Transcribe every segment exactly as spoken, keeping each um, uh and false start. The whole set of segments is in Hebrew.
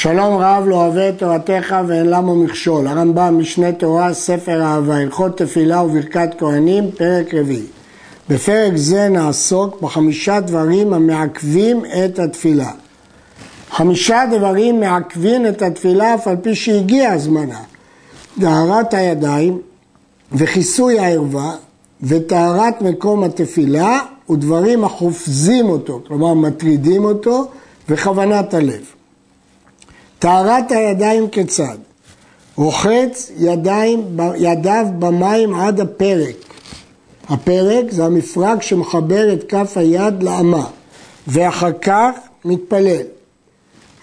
שלום רב לא אוהב את תורתך ואין למה מכשול. הרמב"ם, משנה תורה, ספר אהבה, הלכות תפילה וברכת כהנים, פרק רביעי. בפרק זה נעסוק בחמישה דברים המעכבים את התפילה. חמישה דברים מעכבים את התפילה אף על פי שהגיע הזמנה. טהרת הידיים וכיסוי הערווה וטהרת מקום התפילה ודברים החופזים אותו, כלומר מטרידים אותו, וכוונת הלב. טהרת הידיים כיצד? רוחץ ידיים, ידיו במים עד הפרק. הפרק זה המפרק שמחבר את כף היד לאמה, ואחר כך מתפלל.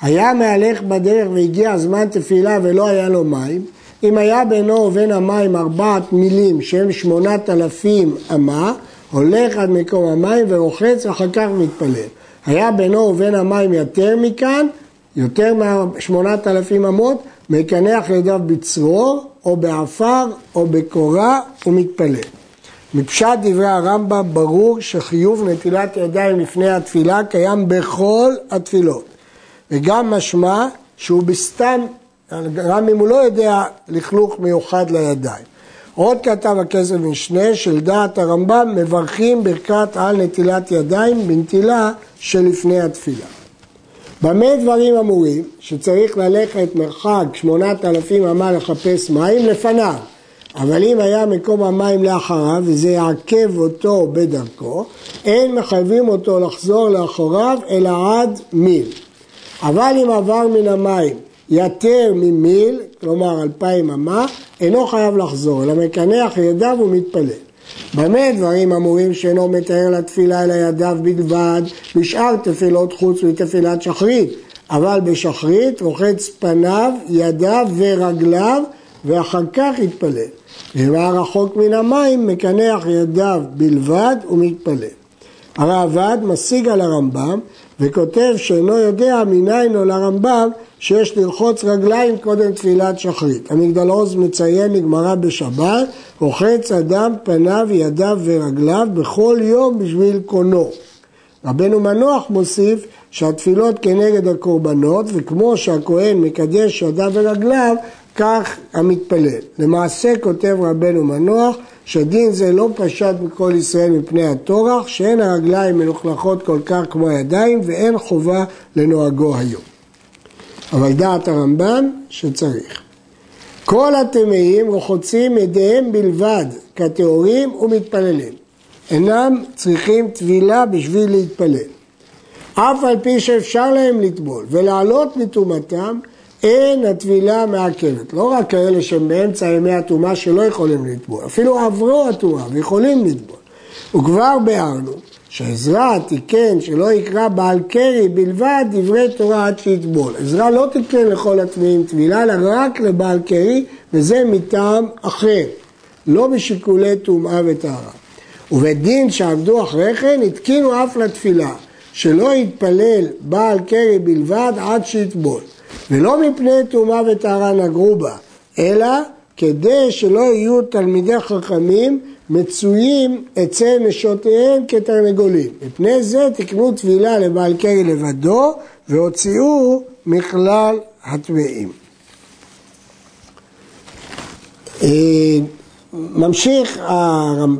היה מהלך בדרך והגיע הזמן תפילה ולא היה לו מים, אם היה בינו ובין המים ארבעת מילים שהם שמונת אלפים אמה, הולך עד מקום המים ורוחץ ואחר כך מתפלל. היה בינו ובין המים יותר מכאן, יותר משמונת אלפים אמות, מקנח לידיו בצרור או בעפר או בקורה ומתפלל. מפשט דברי הרמב"ם ברור שחיוב נטילת ידיים לפני התפילה קיים בכל התפילות. וגם משמע שהוא בסתם, גם אם הוא לא יודע, לכלוך מיוחד לידיים. עוד כתב הכסף משנה של דעת הרמב"ם מברכים ברכת על נטילת ידיים בנטילה שלפני התפילה. במה דברים אמורים שצריך ללכת מרחק שמונת אלפים אמה לחפש מים לפניו, אבל אם היה מקום המים לאחריו וזה יעכב אותו בדרכו, אין מחייבים אותו לחזור לאחוריו אלא עד מיל. אבל אם עבר מן המים יותר ממיל, כלומר אלפיים אמה, אינו חייב לחזור, אלא מקנח ידיו ומתפלל. במה דברים אמורים שאינו מתאר לתפילה אלא ידיו בלבד, בשאר תפילות חוץ מתפילת שחרית, אבל בשחרית רוחץ פניו, ידיו ורגליו, ואחר כך יתפלל. ומה רחוק מן המים, מקנח ידיו בלבד ומתפלל. הרעב"ד משיג על הרמב"ם, וכותב שאינו יודע מניין או לרמב"ם שיש ללחוץ רגליים קודם תפילת שחרית. המגדל עוז מציין לגמרא בשבת, רוחץ אדם פניו, ידיו ורגליו בכל יום בשביל קונו. רבנו מנוח מוסיף שהתפילות כנגד הקורבנות, וכמו שהכהן מקדש ידיו ורגליו, כך המתפלל. למעשה כותב רבנו מנוח שדין זה לא פשט בכל ישראל מפני התורח, שאין הרגליים מלוכלכות כל כך כמו הידיים ואין חובה לנוהגו היום. אבל דעת הרמב"ם שצריך. כל הטמאים רוחצים ידיהם בלבד כטהורים ומתפללים. אינם צריכים טבילה בשביל להתפלל. אף על פי שאפשר להם לטבול ולעלות מטומאתם, אין הטבילה מעכבת, לא רק כאלה שבאמצע ימי הטומאה שלא יכולים לטבול, אפילו עברו הטומאה ויכולים לטבול. וכבר בארנו שעזרא תיקן שלא יקרא בעל קרי בלבד דברי תורה עד שיטבול. עזרא לא תיקן לכל הטמאים טבילה, אלא רק לבעל קרי, וזה מטעם אחר, לא בשיקולי טומאה וטהרה. ובדין שעמדו אחרי כן התקינו אף לתפילה, שלא יתפלל בעל קרי בלבד עד שיטבול. ולא מפני תאומה וטהרה נגרו בה, אלא כדי שלא יהיו תלמידי חכמים מצויים אצל נשותיהם כתרנגולים. מפני זה תקנו תבילה לבעל קרי לבדו והוציאו מכלל הטמאים. ממשיך,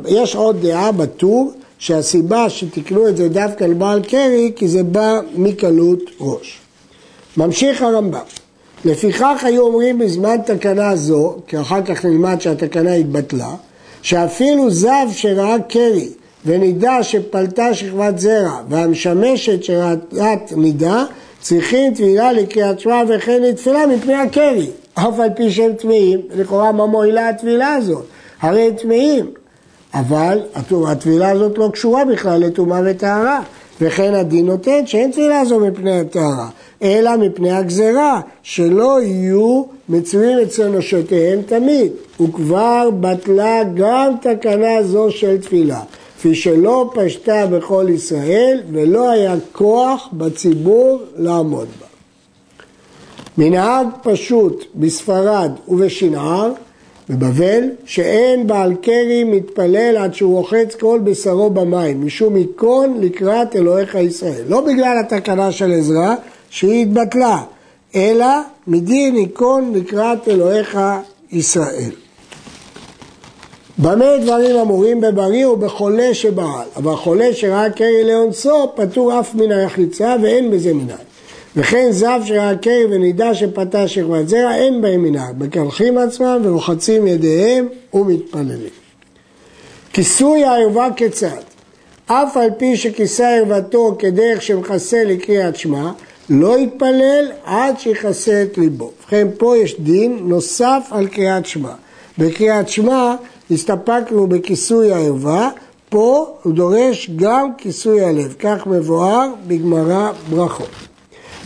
יש עוד דעה בטור שהסיבה שתקנו את זה דווקא לבעל קרי כי זה בא מקלות ראש. ממשיך הרמב"ם, לפיכך היו אומרים בזמן תקנה זו, כי אחר כך נלמד שהתקנה התבטלה, שאפילו זב שראה קרי ונידה שפלטה שכבת זרע והמשמשת שראת נידה, צריכים תפילה לקריאת שמע וכן לתפילה מפני הקרי, אף על פי שהם טמאים. לכאורה מה מועילה התפילה הזאת? הרי טמאים, אבל התפילה הזאת לא קשורה בכלל לטומאה וטהרה, וכן הדין נותן שאין תפילה זו מפני הטהרה, אלא מפני הגזרה, שלא יהיו מצויים אצל נשותיהם תמיד. וכבר בטלה גם תקנה זו של תפילה, כפי שלא פשטה בכל ישראל ולא היה כוח בציבור לעמוד בה. מנהג פשוט בספרד ובשנער בבבל, שאין בעל קרי מתפלל עד שהוא רוחץ כל בשרו במים, משום עיקון לקראת אלוהיך ישראל. לא בגלל התקנה של עזרא שהיא התבטלה, אלא מדין ייכון לקראת אלוהיך ישראל. במה דברים אמורים? בבריא ובחולה שבעל, אבל חולה שראה קרי לאונסו פטור אף מן הרחליצה ואין בזה מנהג. וכן זב שראה קרי ונידה שפתה שכבת זרע אין בהם מנהג, מקלחים עצמם ולוחצים ידיהם ומתפללים. כיסוי הערווה כיצד? אף על פי שכיסה ערוותו כדרך שמכסה לקריאת שמע, לא יתפלל עד שיכסה את ליבו. וכן פה יש דין נוסף על קריאת שמע. בקריאת שמע הסתפקנו בכיסוי הערווה, פה הוא דורש גם כיסוי הלב, כך מבואר בגמרא ברכות.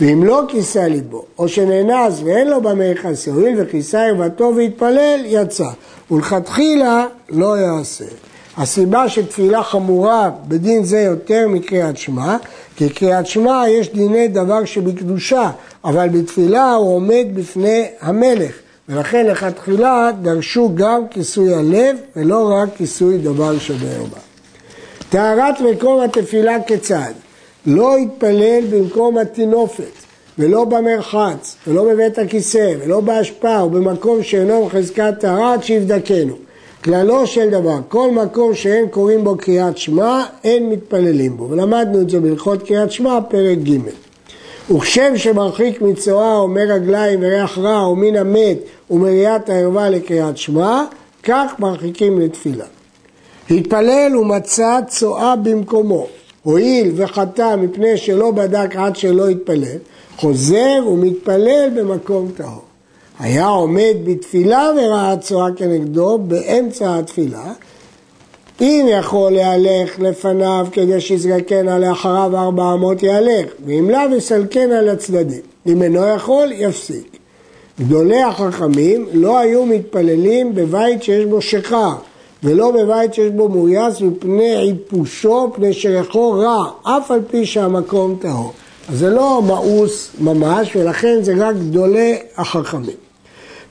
ואם לא כיסה ליבו, או שנאנז ואין לו במה יכסה, הואיל וכיסה ערוותו והתפלל, יצא. ולכתחילה לא יעשה. הסיבה שתפילה חמורה בדין זה יותר מקריאת שמע, כי קריאת שמע יש דיני דבר שבקדושה, אבל בתפילה הוא עומד בפני המלך, ולכן לכתחילה דרשו גם כיסוי הלב ולא רק כיסוי דבר שבערווה. טהרת מקום התפילה כיצד? לא יתפלל במקום התינופת, ולא במרחץ, ולא בבית הכיסא, ולא בהשפעה, ובמקום שאינו בחזקת טהרה עד שיבדקנו. כללו של דבר, כל מקום שהם קוראים בו קריאת שמע, אין מתפללים בו. ולמדנו את זה בהלכות קריאת שמע, פרק ג'. וכשם שמרחיק מצואה או מרגליים וריח רע או מן המת ומריאת הערווה לקריאת שמע, כך מרחיקים לתפילה. התפלל ומצא צואה במקומו, הועיל וחטא מפני שלא בדק עד שלא התפלל, חוזר ומתפלל במקום טהור. היה עומד בתפילה וראה צואה כנגדו באמצע התפילה, אם יכול להלך לפניו כדי שיזרקן עליה אחריו ארבע אמות יהלך, ואם לאו יסלקן על הצדדים, אם אינו יכול יפסיק. גדולי החכמים לא היו מתפללים בבית שיש בו שכר, ולא בבית שיש בו מוריס מפני עיפושו, פני שריחו רע, אף על פי שהמקום טהור. אז זה לא מאוס ממש, ולכן זה רק גדולי החכמים.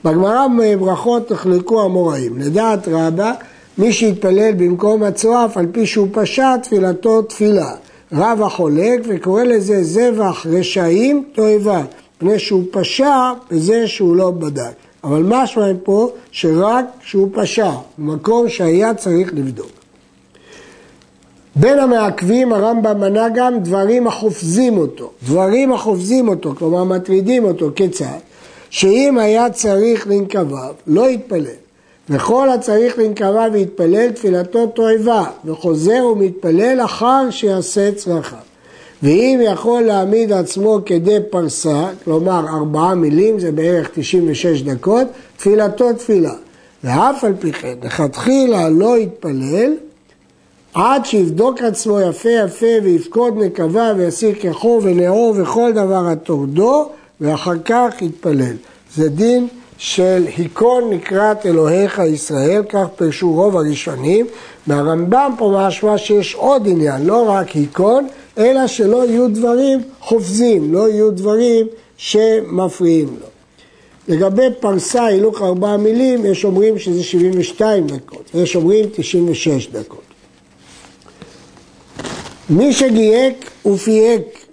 בגמרא ברכות החלקו המוראים, לדעת רבא, מי שהתפלל במקום הצואף, על פי שהוא פשע, תפילתו תפילה. רב החולק וקורא לזה זבח רשעים תועבה, פני שהוא פשע בזה שהוא לא בדק. אבל משהו פה שרק שהוא פשע, במקום שהיה צריך לבדוק. בין המעכבים הרמב"ם מנה גם דברים החופזים אותו, דברים החופזים אותו, כלומר מטרידים אותו, כיצד? שאם היה צריך לנקביו, לא יתפלל, וכל הצריך לנקביו והתפלל תפילתו תועבה, וחוזר ומתפלל אחר שיעשה צרכיו. ואם יכול להעמיד עצמו כדי פרסה, כלומר ארבעה מילים, זה בערך תשעים ושש דקות, תפילתו תפילה. ואף על פי כן, לכתחילה לא יתפלל, עד שיבדוק עצמו יפה יפה ויפקוד נקבה ויסיק יחו ונאור וכל דבר הטורדו, ואחר כך יתפלל. זה דין של היקון לקראת אלוהיך ישראל, כך פרשו רוב הראשונים. והרמב"ם פה משמע שיש עוד עניין, לא רק היקון, אלא שלא יהיו דברים חופזים, לא יהיו דברים שמפריעים לו. לגבי פרסה, הילוך ארבע מילים, יש אומרים שזה שבעים ושתיים דקות, יש אומרים תשעים ושש דקות. מי שגייק ופייק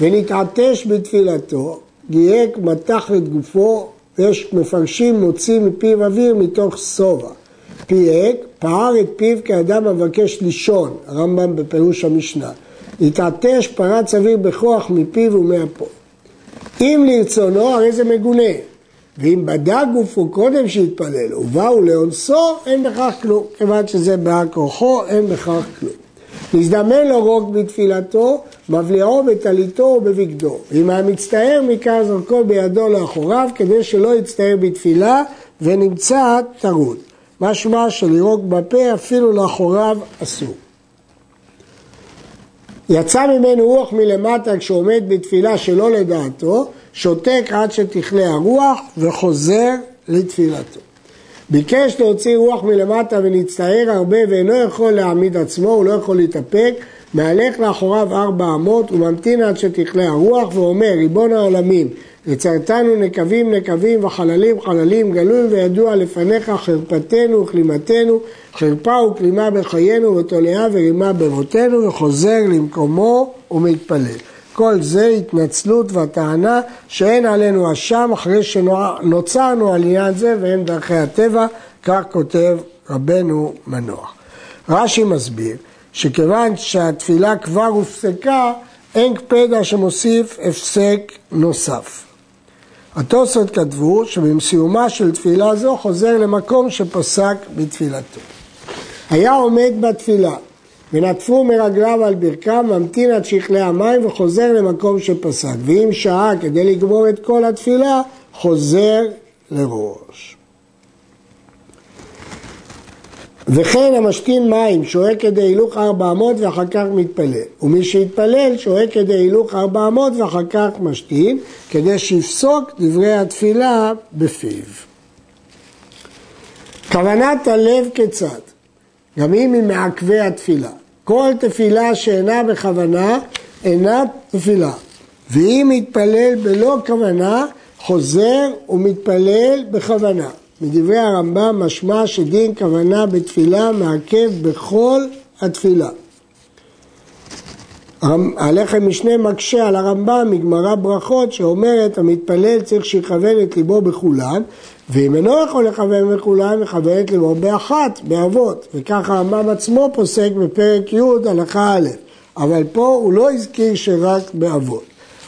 ונתעטש בתפילתו, גייק מתח את גופו, יש מפרשים מוצאים מפיו אוויר מתוך סובה. פייק פער את פיו כאדם המבקש לישון, הרמב"ם בפירוש המשנה. התעטש פרץ אוויר בכוח מפיו ומהפה. אם לרצונו הרי זה מגונה, ואם בדק גופו קודם שהתפלל ובאו לאונסו, אין בכך כלום, כיוון שזה בא כוחו, אין בכך כלום. נזדמן לו רוק בתפילתו, מבליעו בתליתו ובבגדו. אם היה מצטער מכך זרקו בידו לאחוריו, כדי שלא יצטער בתפילה ונמצא טרוד. משמע שלירוק בפה אפילו לאחוריו אסור. יצא ממנו רוח מלמטה כשעומד בתפילה שלא לדעתו, שותק עד שתכלה הרוח וחוזר לתפילתו. ביקש להוציא רוח מלמטה ונצטער הרבה ואינו יכול להעמיד עצמו, הוא לא יכול להתאפק, מהלך לאחוריו ארבע אמות וממתין עד שתכלה הרוח ואומר, ריבון העולמים, יצרתנו נקבים נקבים וחללים חללים, גלוי וידוע לפניך חרפתנו וכלימתנו, חרפה וכלימה בחיינו ותולעה ורימה ברותנו, וחוזר למקומו ומתפלל. כל זה התנצלות והטענה שאין עלינו אשם אחרי שנוצרנו על עניין זה ואין דרכי הטבע, כך כותב רבנו מנוח. רש"י מסביר שכיוון שהתפילה כבר הופסקה, אין קפדה שמוסיף הפסק נוסף. התוספות כתבו שבמסיומה של תפילה זו חוזר למקום שפסק בתפילתו. היה עומד בתפילה, ונטפו מרגליו על ברכיו, ממתין עד שיכלה המים וחוזר למקום שפסק. ואם שעה כדי לגמור את כל התפילה, חוזר לראש. וכן המשתין מים שוהה כדי הילוך ארבע אמות ואחר כך מתפלל, ומי שהתפלל שוהה כדי הילוך ארבע אמות ואחר כך משתין, כדי שיפסוק דברי התפילה בפיו. כוונת הלב כיצד? גם היא ממעכבי התפילה. כל תפילה שאינה בכוונה אינה תפילה, ואם מתפלל בלא כוונה חוזר ומתפלל בכוונה. מדברי הרמב"ם משמע שדין כוונה בתפילה מעכב בכל התפילה. הלחם משנה מקשה על הרמב"ם מגמרא ברכות שאומרת המתפלל צריך שיכוון את ליבו בכולן, ואם אינו יכול לכוון בכולן, יכוון את ליבו באחת, באבות, וכך הרמב"ם עצמו פוסק בפרק י' הלכה א', אבל פה הוא לא הזכיר שרק באבות.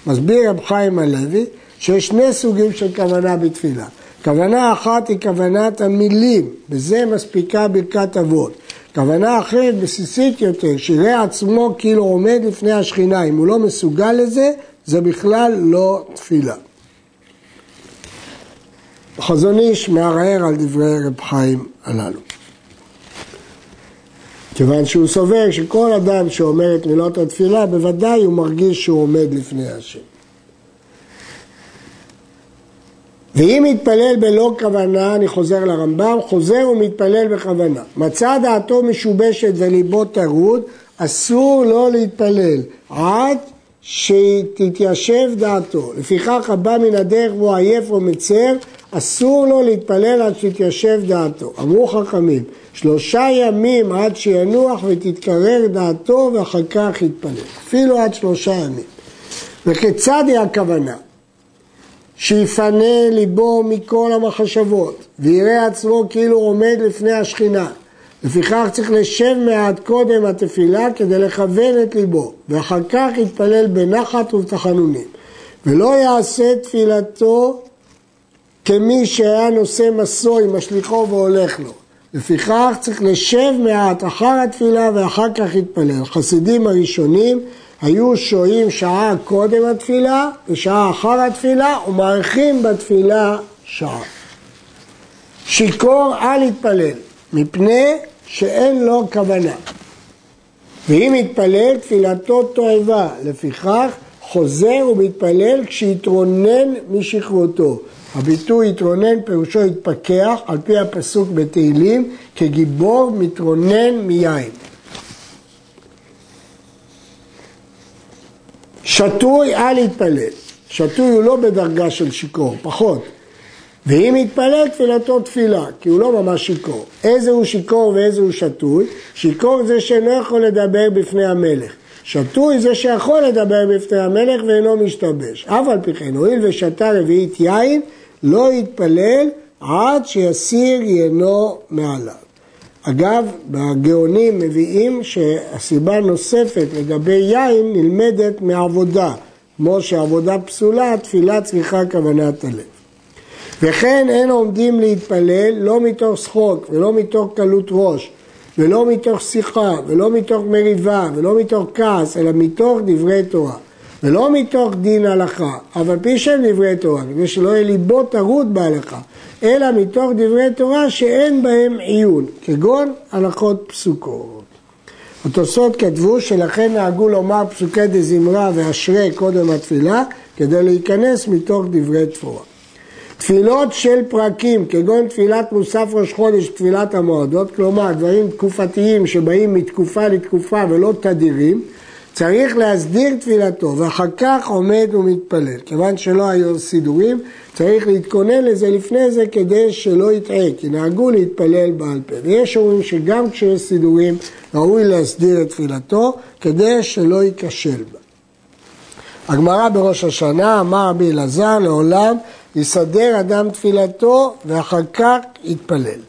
מסביר רב חיים הלוי שיש שני סוגים של כוונה בתפילה. כוונה אחת היא כוונת המילים, בזה מספיקה ברכת אבות. כוונה אחרת, בסיסית יותר, שיראה עצמו כאילו עומד לפני השכינה, אם הוא לא מסוגל לזה, זה בכלל לא תפילה. חזון איש מערער על דברי רב חיים הללו. כיוון שהוא סובר שכל אדם שאומר את מילות התפילה, בוודאי הוא מרגיש שהוא עומד לפני השם. ואם מתפלל בלא כוונה, אני חוזר לרמב"ם, חוזר ומתפלל בכוונה. מצא דעתו משובשת וליבו טרוד, אסור לא להתפלל, עד שתתיישב דעתו. לפיכך הבא מן הדרך והוא עייף ומצר, אסור לו להתפלל עד שתתיישב דעתו. אמרו חכמים, שלושה ימים עד שינוח ותתקרר דעתו ואחר כך יתפלל. אפילו עד שלושה ימים. וכיצד היא הכוונה? שיפנה ליבו מכל המחשבות ויראה עצמו כאילו עומד לפני השכינה. לפיכך צריך לשב מעט קודם התפילה כדי לכוון את ליבו, ואחר כך יתפלל בנחת ובתחנונים, ולא יעשה תפילתו כמי שהיה נושא מסוי משליחו והולך לו. לפיכך צריך לשב מעט אחר התפילה ואחר כך יתפלל. חסידים הראשונים היו שוהים שעה קודם התפילה ושעה אחר התפילה ומאריכים בתפילה שעה. שיכור אל יתפלל, מפני שאין לו כוונה. ואם יתפלל תפילתו תועבה, לפיכך חוזר ומתפלל כשיתרונן משכבותו. הביטוי יתרונן פירושו יתפכח, על פי הפסוק בתהילים, כגיבור מתרונן מיין. שטוי אל יתפלל, שטוי הוא לא בדרגה של שיכור, פחות. ואם יתפלל תפילתו תפילה, כי הוא לא ממש שיכור. איזה הוא שיכור ואיזה הוא שטוי? שיכור זה שאינו יכול לדבר בפני המלך. שטוי זה שיכול לדבר בפני המלך ואינו משתבש. אף על פי כן, הואיל ושתה רביעית יין, לא יתפלל עד שיסיר ינו מעליו. אגב, בגאונים מביאים שהסיבה נוספת לגבי יין נלמדת מעבודה. כמו שעבודה פסולה, תפילה צריכה כוונת הלב. וכן אין עומדים להתפלל לא מתוך שחוק ולא מתוך קלות ראש, ולא מתוך שיחה, ולא מתוך מריבה, ולא מתוך כעס, אלא מתוך דברי תורה. ולא מתוך דין הלכה, אבל פי שם דברי תורה, כדי שלא יהיה ליבו טרוד בהלכה, אלא מתוך דברי תורה שאין בהם עיון, כגון הלכות פסוקות. התוספות כתבו שלכן נהגו לומר פסוקי דזימרה ואשרי קודם התפילה, כדי להיכנס מתוך דברי תורה. תפילות של פרקים, כגון תפילת מוסף ראש חודש, תפילת המועדות, כלומר דברים תקופתיים שבאים מתקופה לתקופה ולא תדירים, צריך להסדיר תפילתו ואחר כך עומד ומתפלל. כיוון שלא היו סידורים, צריך להתכונן לזה לפני זה כדי שלא יטעה, כי נהגו להתפלל בעל פה. ויש אומרים שגם כשיש סידורים ראוי להסדיר את תפילתו כדי שלא ייכשל בה. הגמרא בראש השנה, אמר רבי אלעזר, לעולם יסדר אדם תפילתו ואחר כך יתפלל.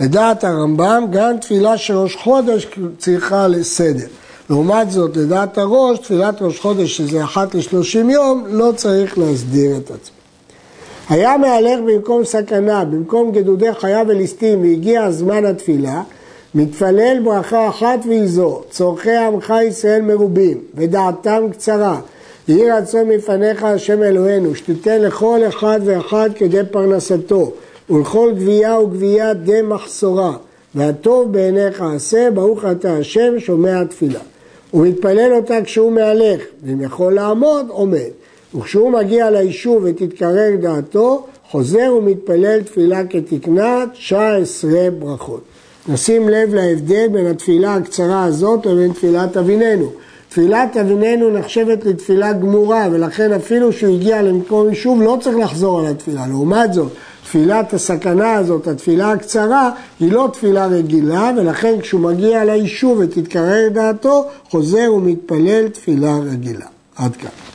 לדעת הרמב"ם, גם תפילה של ראש חודש צריכה לסדר. לעומת זאת, לדעת הראש, תפילת ראש חודש, שזה אחת לשלושים יום, לא צריך להסדיר את עצמו. היה מהלך במקום סכנה, במקום גדודי חיה וליסטים, והגיע זמן התפילה, מתפלל ברכה אחת ואיזו, צורכי עמך ישראל מרובים, ודעתם קצרה, יהי רצון מפניך השם אלוהינו, שתיתן לכל אחד ואחד כדי פרנסתו, ולכל גבייה וגבייה די מחסורה, והטוב בעיניך עשה, ברוך אתה השם שומע תפילה. הוא מתפלל אותה כשהוא מהלך, ואם יכול לעמוד, עומד. וכשהוא מגיע ליישוב ותתקרר דעתו, חוזר ומתפלל תפילה כתקנה, תשע עשרה ברכות. נשים לב להבדל בין התפילה הקצרה הזאת לבין תפילת אבינינו. תפילת אבינינו נחשבת לתפילה גמורה, ולכן אפילו שהוא הגיע למקום יישוב לא צריך לחזור על התפילה. לעומת זאת, תפילת הסכנה הזאת, התפילה הקצרה, היא לא תפילה רגילה, ולכן כשהוא מגיע ליישוב ותתקרר דעתו, חוזר ומתפלל תפילה רגילה. עד כאן.